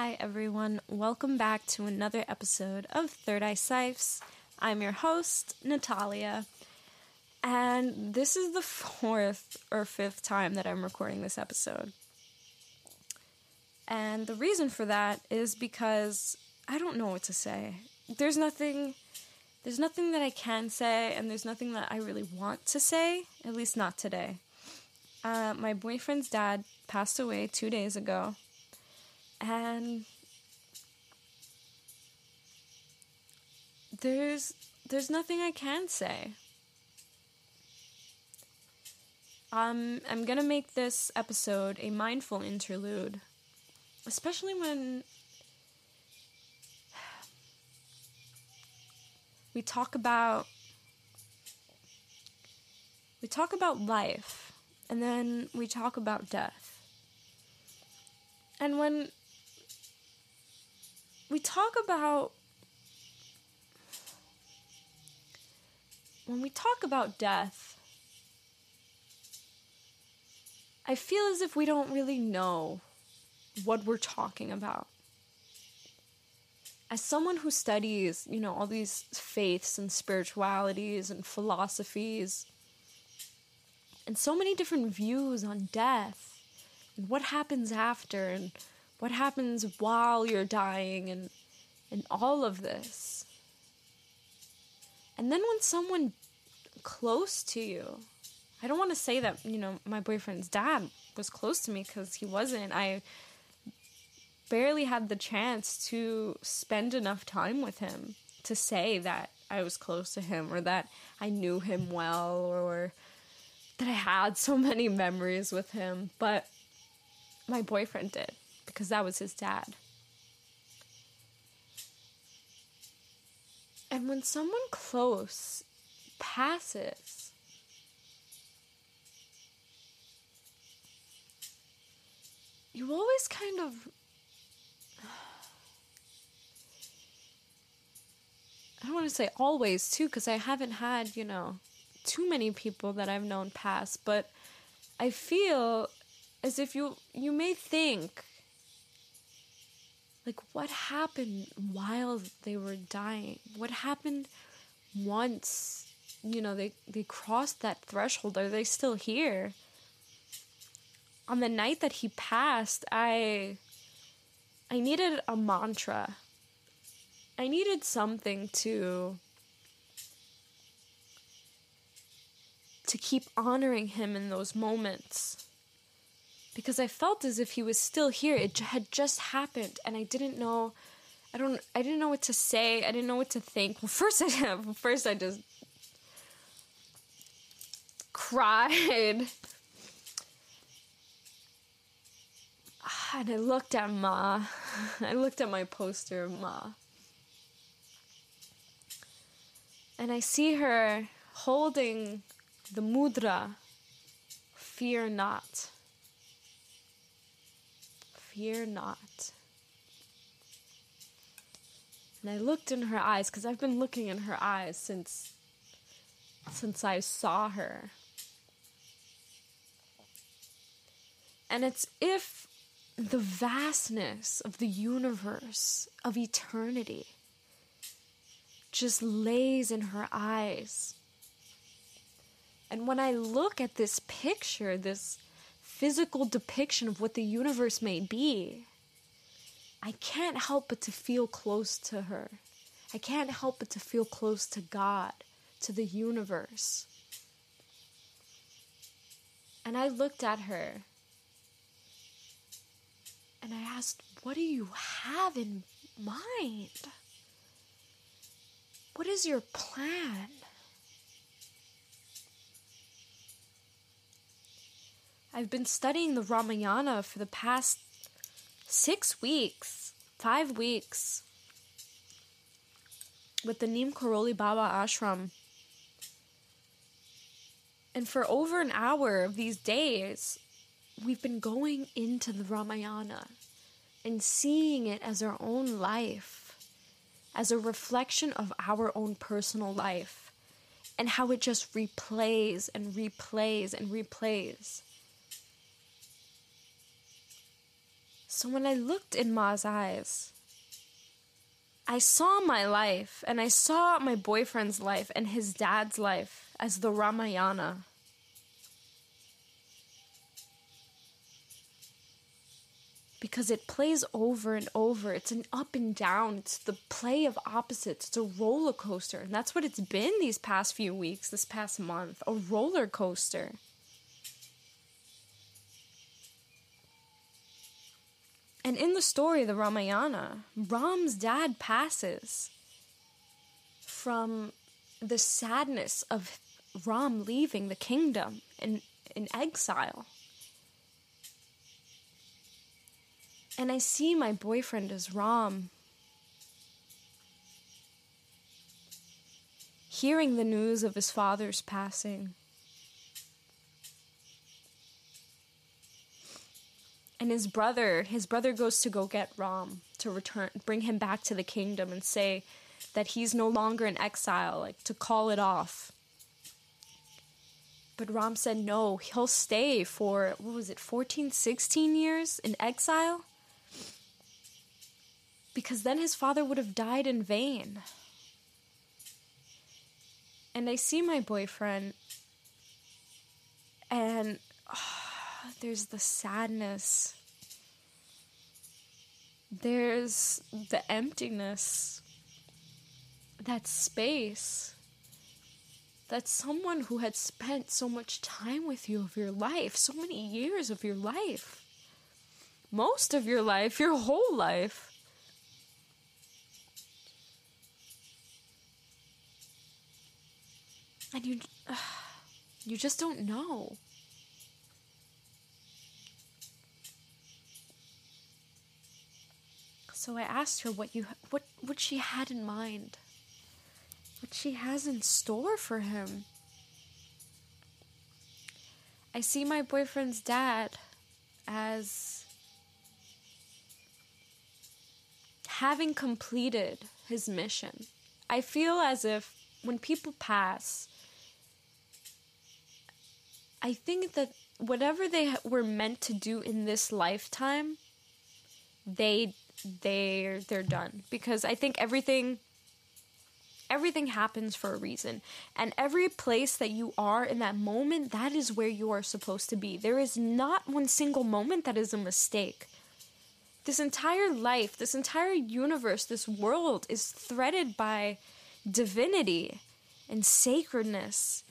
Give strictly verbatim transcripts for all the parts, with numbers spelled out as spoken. Hi everyone, welcome back to another episode of Third Eye Ciphers. I'm your host, Natalia, and this is the fourth or fifth time that I'm recording this episode. And the reason for that is because I don't know what to say. There's nothing, there's nothing that I can say, and there's nothing that I really want to say, at least not today. Uh, my boyfriend's dad passed away two days ago. And there's there's nothing I can say. Um, I'm gonna make this episode a mindful interlude, especially when we talk about we talk about life, and then we talk about death, and when We talk about, when we talk about death, I feel as if we don't really know what we're talking about. As someone who studies, you know, all these faiths and spiritualities and philosophies, and so many different views on death, and what happens after, and what happens while you're dying, and and all of this. And then when someone close to you, I don't want to say that, you know, my boyfriend's dad was close to me, because he wasn't. I barely had the chance to spend enough time with him to say that I was close to him, or that I knew him well, or that I had so many memories with him. But my boyfriend did, because that was his dad. And when someone close passes, you always kind of, I don't want to say always too, because I haven't had, you know, too many people that I've known pass, but I feel as if you, you may think, like, what happened while they were dying? What happened once, you know, they, they crossed that threshold? Are they still here? On the night that he passed, I I needed a mantra. I needed something to, to keep honoring him in those moments, because I felt as if he was still here. It had just happened, and I didn't know, I don't, I didn't know what to say, I didn't know what to think. Well, first I, first I just cried, and I looked at Ma, I looked at my poster of Ma, and I see her holding the mudra, fear not. Fear not. And I looked in her eyes, because I've been looking in her eyes since since I saw her. And it's if the vastness of the universe, of eternity, just lays in her eyes. And when I look at this picture, this physical depiction of what the universe may be, I can't help but to feel close to her. I can't help but to feel close to God, to the universe. And I looked at her, and I asked, what do you have in mind? What is your plan? I've been studying the Ramayana for the past six weeks, five weeks, with the Neem Karoli Baba Ashram. And for over an hour of these days, we've been going into the Ramayana and seeing it as our own life, as a reflection of our own personal life, and how it just replays and replays and replays. So when I looked in Ma's eyes, I saw my life, and I saw my boyfriend's life and his dad's life as the Ramayana. Because it plays over and over. It's an up and down. It's the play of opposites. It's a roller coaster. And that's what it's been these past few weeks, this past month. A roller coaster. And in the story of the Ramayana, Ram's dad passes from the sadness of Ram leaving the kingdom in, in exile. And I see my boyfriend as Ram. Hearing the news of his father's passing. And his brother, his brother goes to go get Ram, to return, bring him back to the kingdom and say that he's no longer in exile, like to call it off. But Ram said no, he'll stay for, what was it, fourteen, sixteen years in exile? Because then his father would have died in vain. And I see my boyfriend, and oh, there's the sadness. There's the emptiness. That space. That someone who had spent so much time with you of your life, so many years of your life, most of your life, your whole life. And you, uh, you just don't know. So I asked her what you, what, what she had in mind, what she has in store for him. I see my boyfriend's dad as having completed his mission. I feel as if when people pass, I think that whatever they were meant to do in this lifetime, they they they're done, because I think everything everything happens for a reason, and every place that you are in that moment, that is where you are supposed to be. There is not one single moment that is a mistake. This entire life, this entire universe, this world is threaded by divinity and sacredness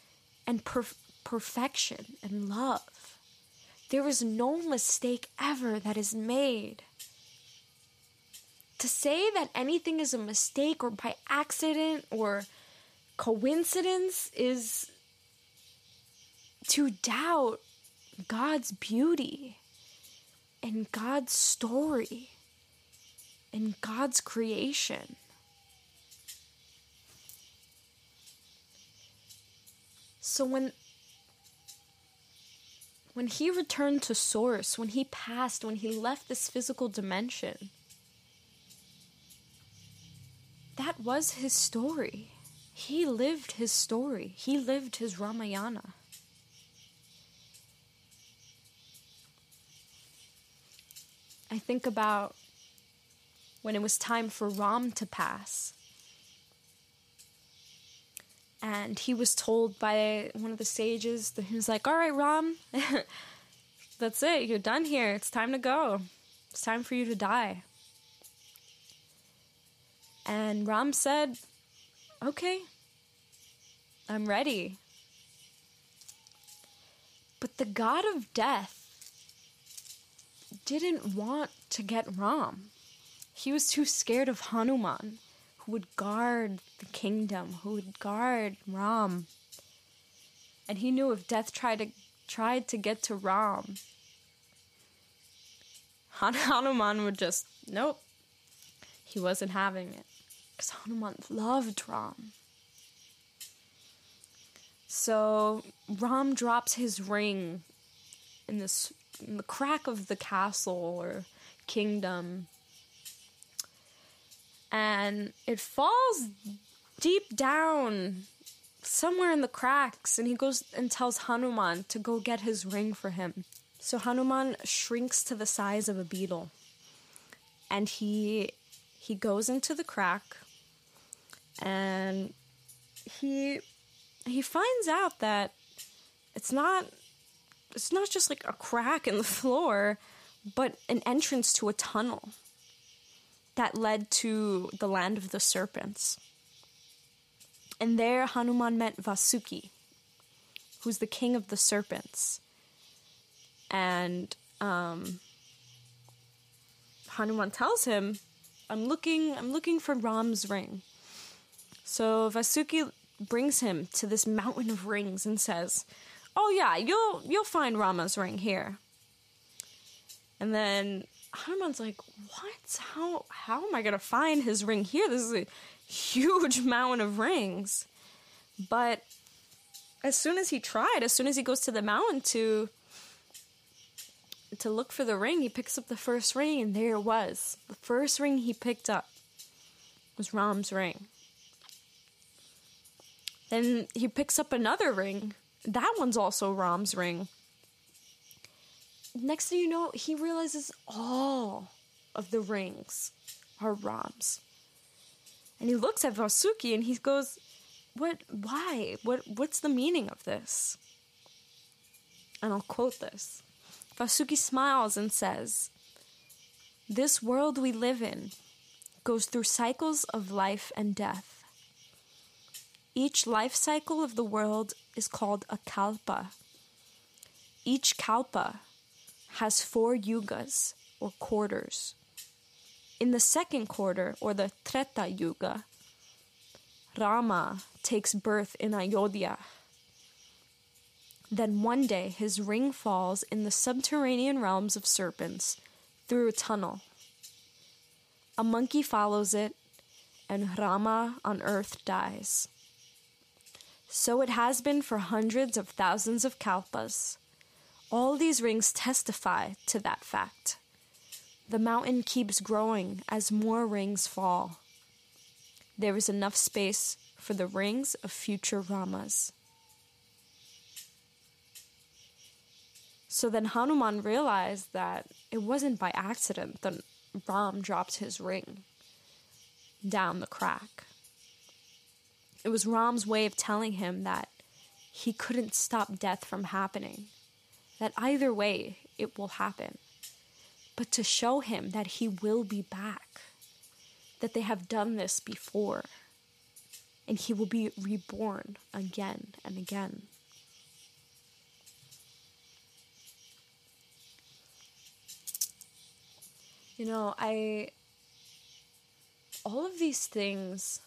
and perf- perfection and love. There is no mistake ever that is made. To say that anything is a mistake or by accident or coincidence is to doubt God's beauty and God's story and God's creation. So when when he returned to source, when he passed, when he left this physical dimension, that was his story. He lived his story. He lived his Ramayana. I think about when it was time for Ram to pass. And he was told by one of the sages, that he was like, all right, Ram, that's it. You're done here. It's time to go. It's time for you to die. And Ram said, okay, I'm ready. But the god of death didn't want to get Ram. He was too scared of Hanuman, who would guard the kingdom, who would guard Ram. And he knew if death tried to, tried to get to Ram, Han- Hanuman would just, nope, he wasn't having it. Because Hanuman loved Ram. So Ram drops his ring in, this, in the crack of the castle or kingdom. And it falls deep down somewhere in the cracks. And he goes and tells Hanuman to go get his ring for him. So Hanuman shrinks to the size of a beetle. and he he goes into the crack, and he he finds out that it's not it's not just like a crack in the floor, but an entrance to a tunnel that led to the land of the serpents. And there Hanuman met Vasuki, who's the king of the serpents. And um, Hanuman tells him, I'm looking, I'm looking for Ram's ring. So Vasuki brings him to this mountain of rings and says, oh yeah, you'll, you'll find Rama's ring here. And then Hanuman's like, what? How, how am I going to find his ring here? This is a huge mountain of rings. But as soon as he tried, as soon as he goes to the mountain to, to look for the ring, he picks up the first ring, and there it was. The first ring he picked up was Ram's ring. Then he picks up another ring. That one's also Ram's ring. Next thing you know, he realizes all of the rings are Ram's. And he looks at Vasuki and he goes, what, why? What, what's the meaning of this? And I'll quote this. Vasuki smiles and says, this world we live in goes through cycles of life and death. Each life cycle of the world is called a kalpa. Each kalpa has four yugas, or quarters. In the second quarter, or the Treta Yuga, Rama takes birth in Ayodhya. Then one day, his ring falls in the subterranean realms of serpents through a tunnel. A monkey follows it, and Rama on earth dies. So it has been for hundreds of thousands of kalpas. All these rings testify to that fact. The mountain keeps growing as more rings fall. There is enough space for the rings of future Ramas. So then Hanuman realized that it wasn't by accident that Ram dropped his ring down the crack. It was Ram's way of telling him that he couldn't stop death from happening. That either way, it will happen. But to show him that he will be back. That they have done this before. And he will be reborn again and again. You know, I... all of these things,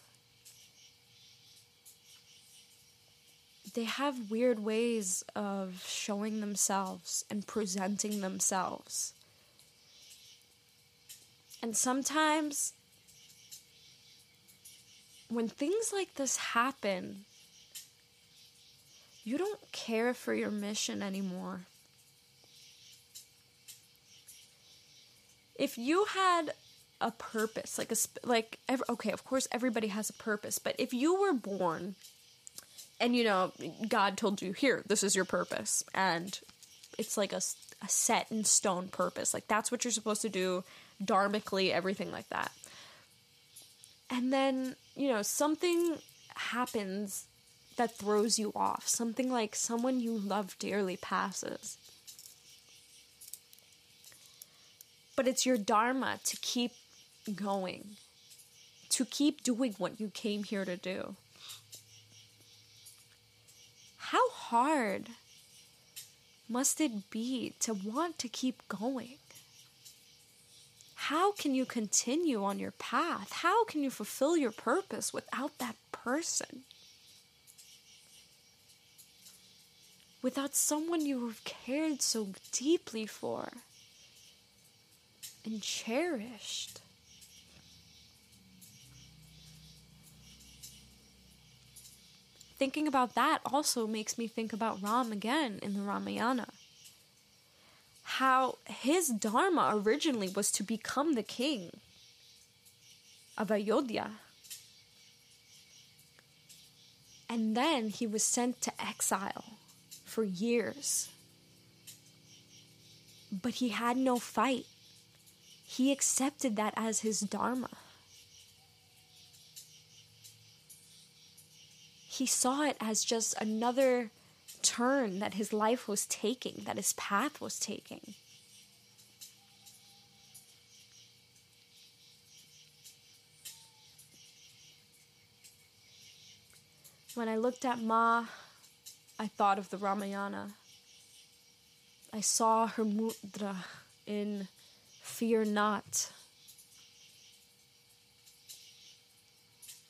they have weird ways of showing themselves and presenting themselves. And sometimes when things like this happen, you don't care for your mission anymore. If you had a purpose, like, a like ev- okay, of course everybody has a purpose, but if you were born... and, you know, God told you, here, this is your purpose. And it's like a, a set in stone purpose. Like, that's what you're supposed to do, dharmically, everything like that. And then, you know, something happens that throws you off. Something like someone you love dearly passes. But it's your dharma to keep going. To keep doing what you came here to do. How hard must it be to want to keep going? How can you continue on your path? How can you fulfill your purpose without that person? Without someone you have cared so deeply for and cherished? Thinking about that also makes me think about Ram again in the Ramayana. How his dharma originally was to become the king of Ayodhya. And then he was sent to exile for years. But he had no fight. he accepted that as his dharma. He saw it as just another turn that his life was taking, that his path was taking. When I looked at Ma, I thought of the Ramayana. I saw her mudra in "Fear not."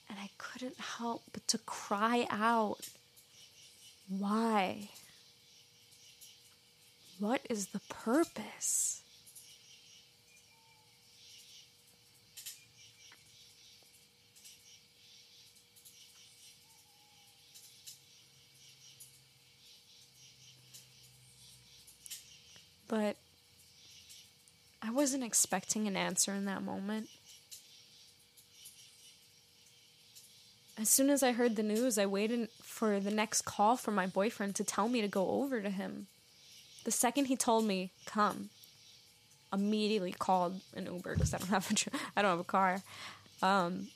And I couldn't help but to cry out, why? What is the purpose? But I wasn't expecting an answer in that moment. As soon as I heard the news, I waited for the next call from my boyfriend to tell me to go over to him. The second he told me, come, immediately called an Uber because I don't have a, tr- I don't have a car. Um,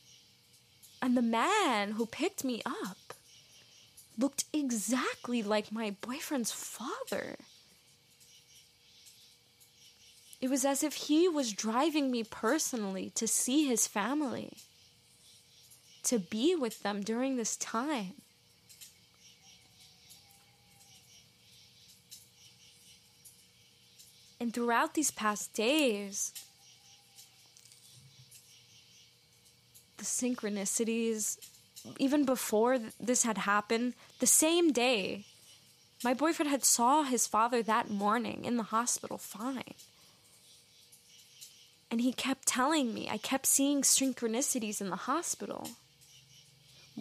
and the man who picked me up looked exactly like my boyfriend's father. It was as if he was driving me personally to see his family, to be with them during this time. And throughout these past days, the synchronicities, even before this had happened, the same day, my boyfriend had saw his father that morning in the hospital fine. And he kept telling me, I kept seeing synchronicities in the hospital.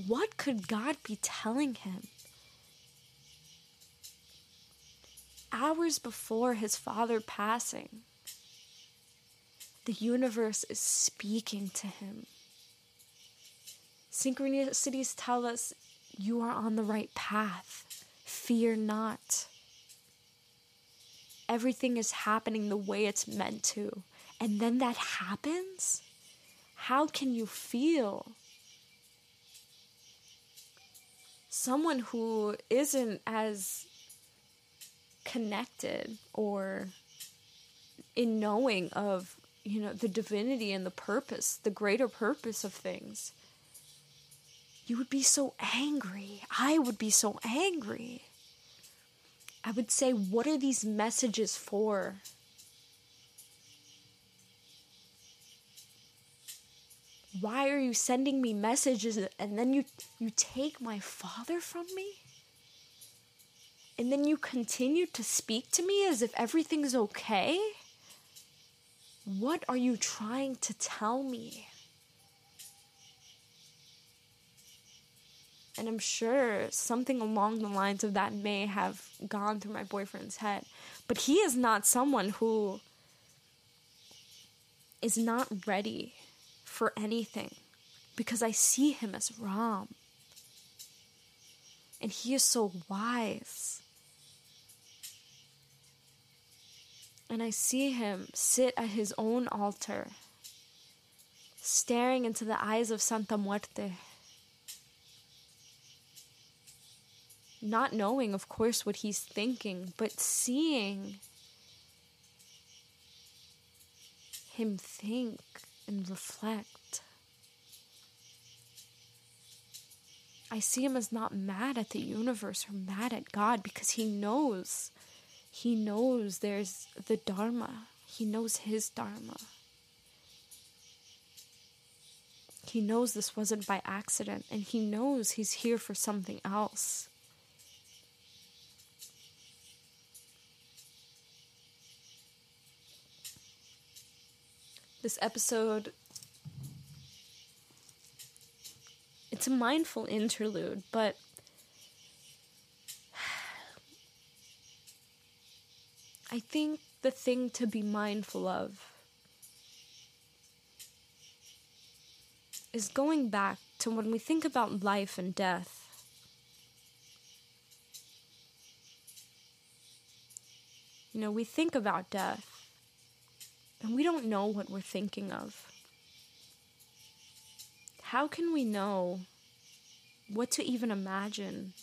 What could God be telling him? Hours before his father passing, the universe is speaking to him. Synchronicities tell us you are on the right path. Fear not. Everything is happening the way it's meant to. And then that happens? How can you feel? Someone who isn't as connected or in knowing of, you know, the divinity and the purpose, the greater purpose of things, you would be so angry. I would be so angry. I would say, what are these messages for? Why are you sending me messages and then you you take my father from me? And then you continue to speak to me as if everything's okay? What are you trying to tell me? And I'm sure something along the lines of that may have gone through my boyfriend's head. But he is not someone who is not ready for anything, because I see him as Ram, and he is so wise. And I see him sit at his own altar, staring into the eyes of Santa Muerte, not knowing, of course, what he's thinking, but seeing him think and reflect. I see him as not mad at the universe or mad at God, because he knows. He knows there's the Dharma. He knows his Dharma. He knows this wasn't by accident, and he knows he's here for something else. This episode, it's a mindful interlude, but I think the thing to be mindful of is going back to when we think about life and death. You know, we think about death. and we don't know what we're thinking of. How can we know what to even imagine?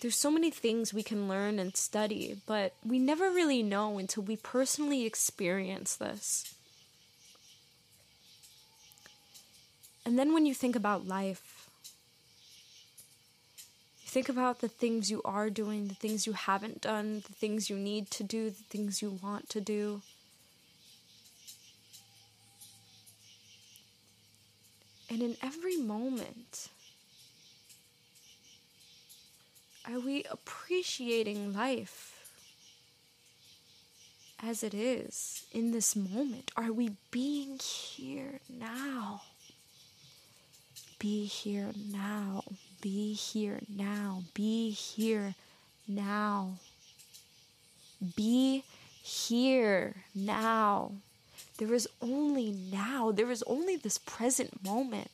There's so many things we can learn and study, but we never really know until we personally experience this. And then when you think about life, you think about the things you are doing, the things you haven't done, the things you need to do, the things you want to do. And in every moment, are we appreciating life as it is in this moment? Are we being here now? Be here now. Be here now. Be here now. Be here now. There is only now. There is only this present moment.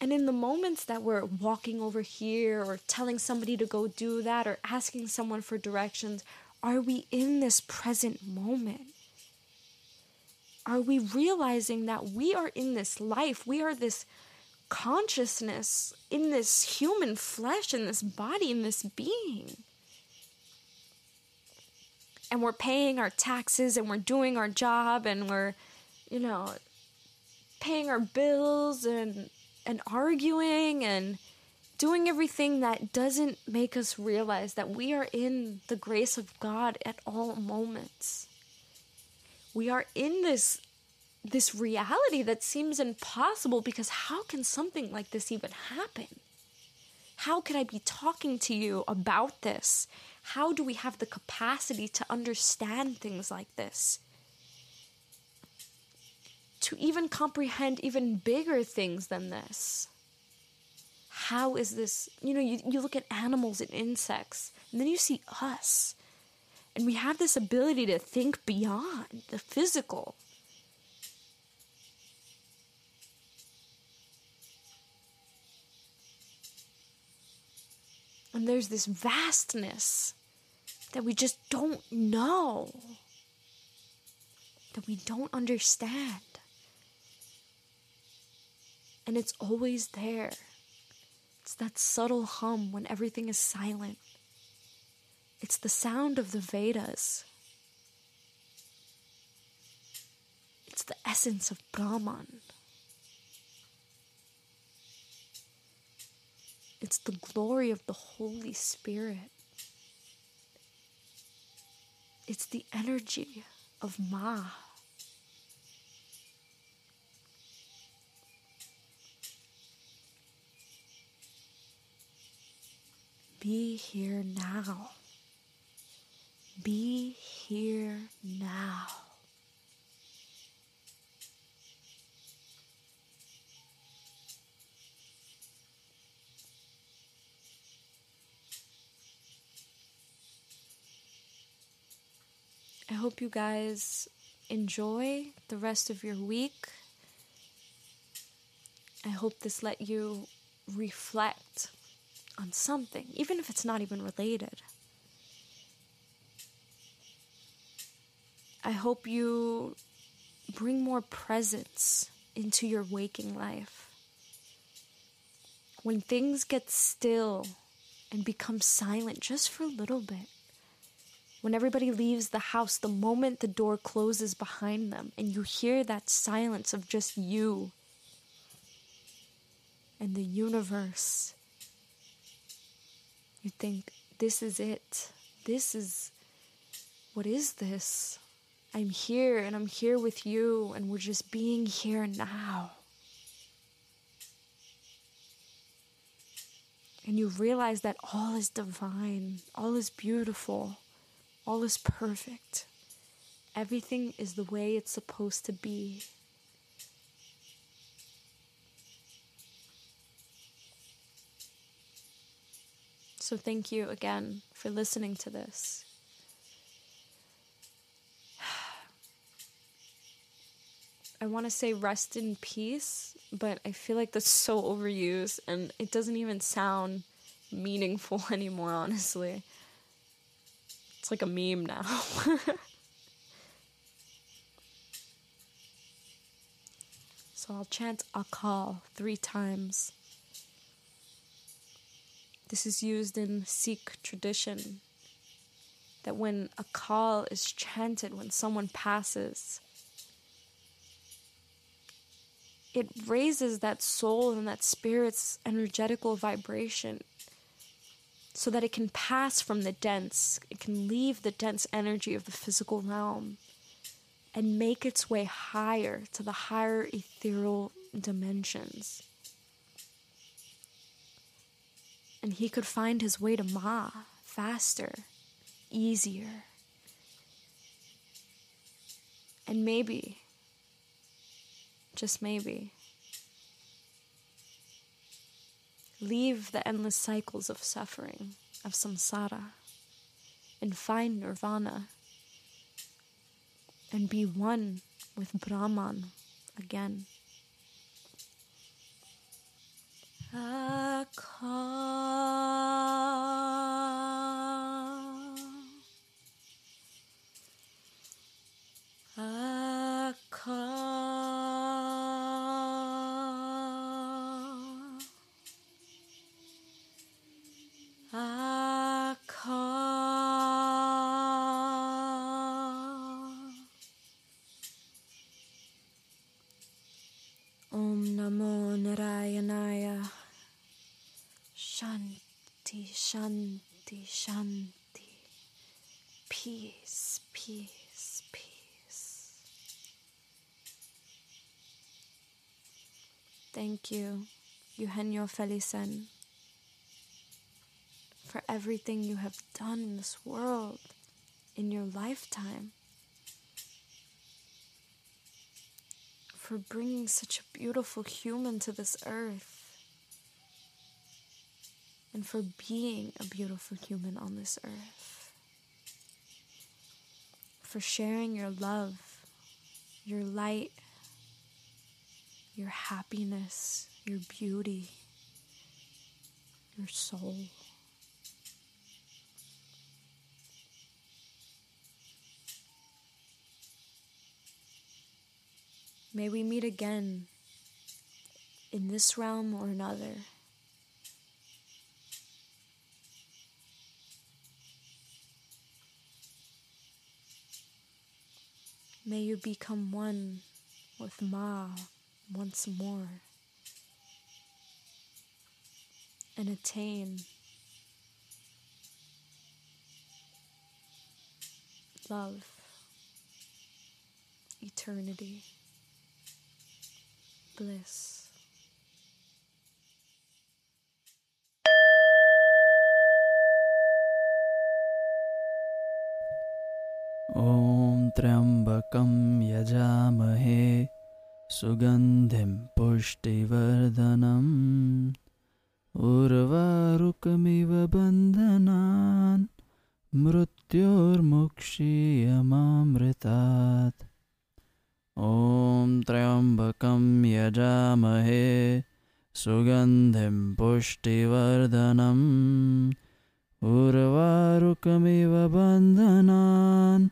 And in the moments that we're walking over here or telling somebody to go do that or asking someone for directions, are we in this present moment? Are we realizing that we are in this life? We are this consciousness in this human flesh, in this body, in this being. And we're paying our taxes and we're doing our job and we're, you know, paying our bills and, and arguing and doing everything that doesn't make us realize that we are in the grace of God at all moments. We are in this, this reality that seems impossible because how can something like this even happen? How could I be talking to you about this? How do we have the capacity to understand things like this? To even comprehend even bigger things than this? How is this? You know, you, you look at animals and insects, and then you see us. And we have this ability to think beyond the physical. And there's this vastness that we just don't know, that we don't understand. And it's always there. It's that subtle hum when everything is silent. It's the sound of the Vedas. It's the essence of Brahman. It's the glory of the Holy Spirit. It's the energy of Ma. Be here now. Be here now. I hope you guys enjoy the rest of your week. I hope this let you reflect on something, even if it's not even related. I hope you bring more presence into your waking life. When things get still and become silent just for a little bit, when everybody leaves the house, the moment the door closes behind them and you hear that silence of just you and the universe, you think, this is it. This is, what is this? I'm here and I'm here with you and we're just being here now. And you realize that all is divine, all is beautiful. All is perfect. Everything is the way it's supposed to be. So thank you again for listening to this. I want to say rest in peace, but I feel like that's so overused and it doesn't even sound meaningful anymore, honestly. It's like a meme now. So I'll chant Akal three times. This is used in Sikh tradition, that when Akal is chanted, when someone passes, it raises that soul and that spirit's energetical vibration so that it can pass from the dense, it can leave the dense energy of the physical realm and make its way higher to the higher ethereal dimensions. And he could find his way to Ma faster, easier. And maybe, just maybe, leave the endless cycles of suffering, of samsara, and find nirvana, and be one with Brahman again. Akal, Akal. Shanti, shanti, peace, peace, peace. Thank you, Eugenio Felicen, for everything you have done in this world, in your lifetime, for bringing such a beautiful human to this earth, and for being a beautiful human on this earth, for sharing your love, your light, your happiness, your beauty, your soul. May we meet again in this realm or another. May you become one with Ma once more and attain love, eternity, bliss. Om Trambakam Yajamahe Sugandhim Pushtivardhanam Urvarukamiva Bandhanan Mrutyormukshiyamamritat. Om Trambakam Yajamahe Sugandhim Pushtivardhanam Urvarukamiva Bandhanan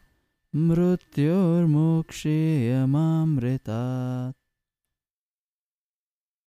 Mrutyormukshiyamamritat.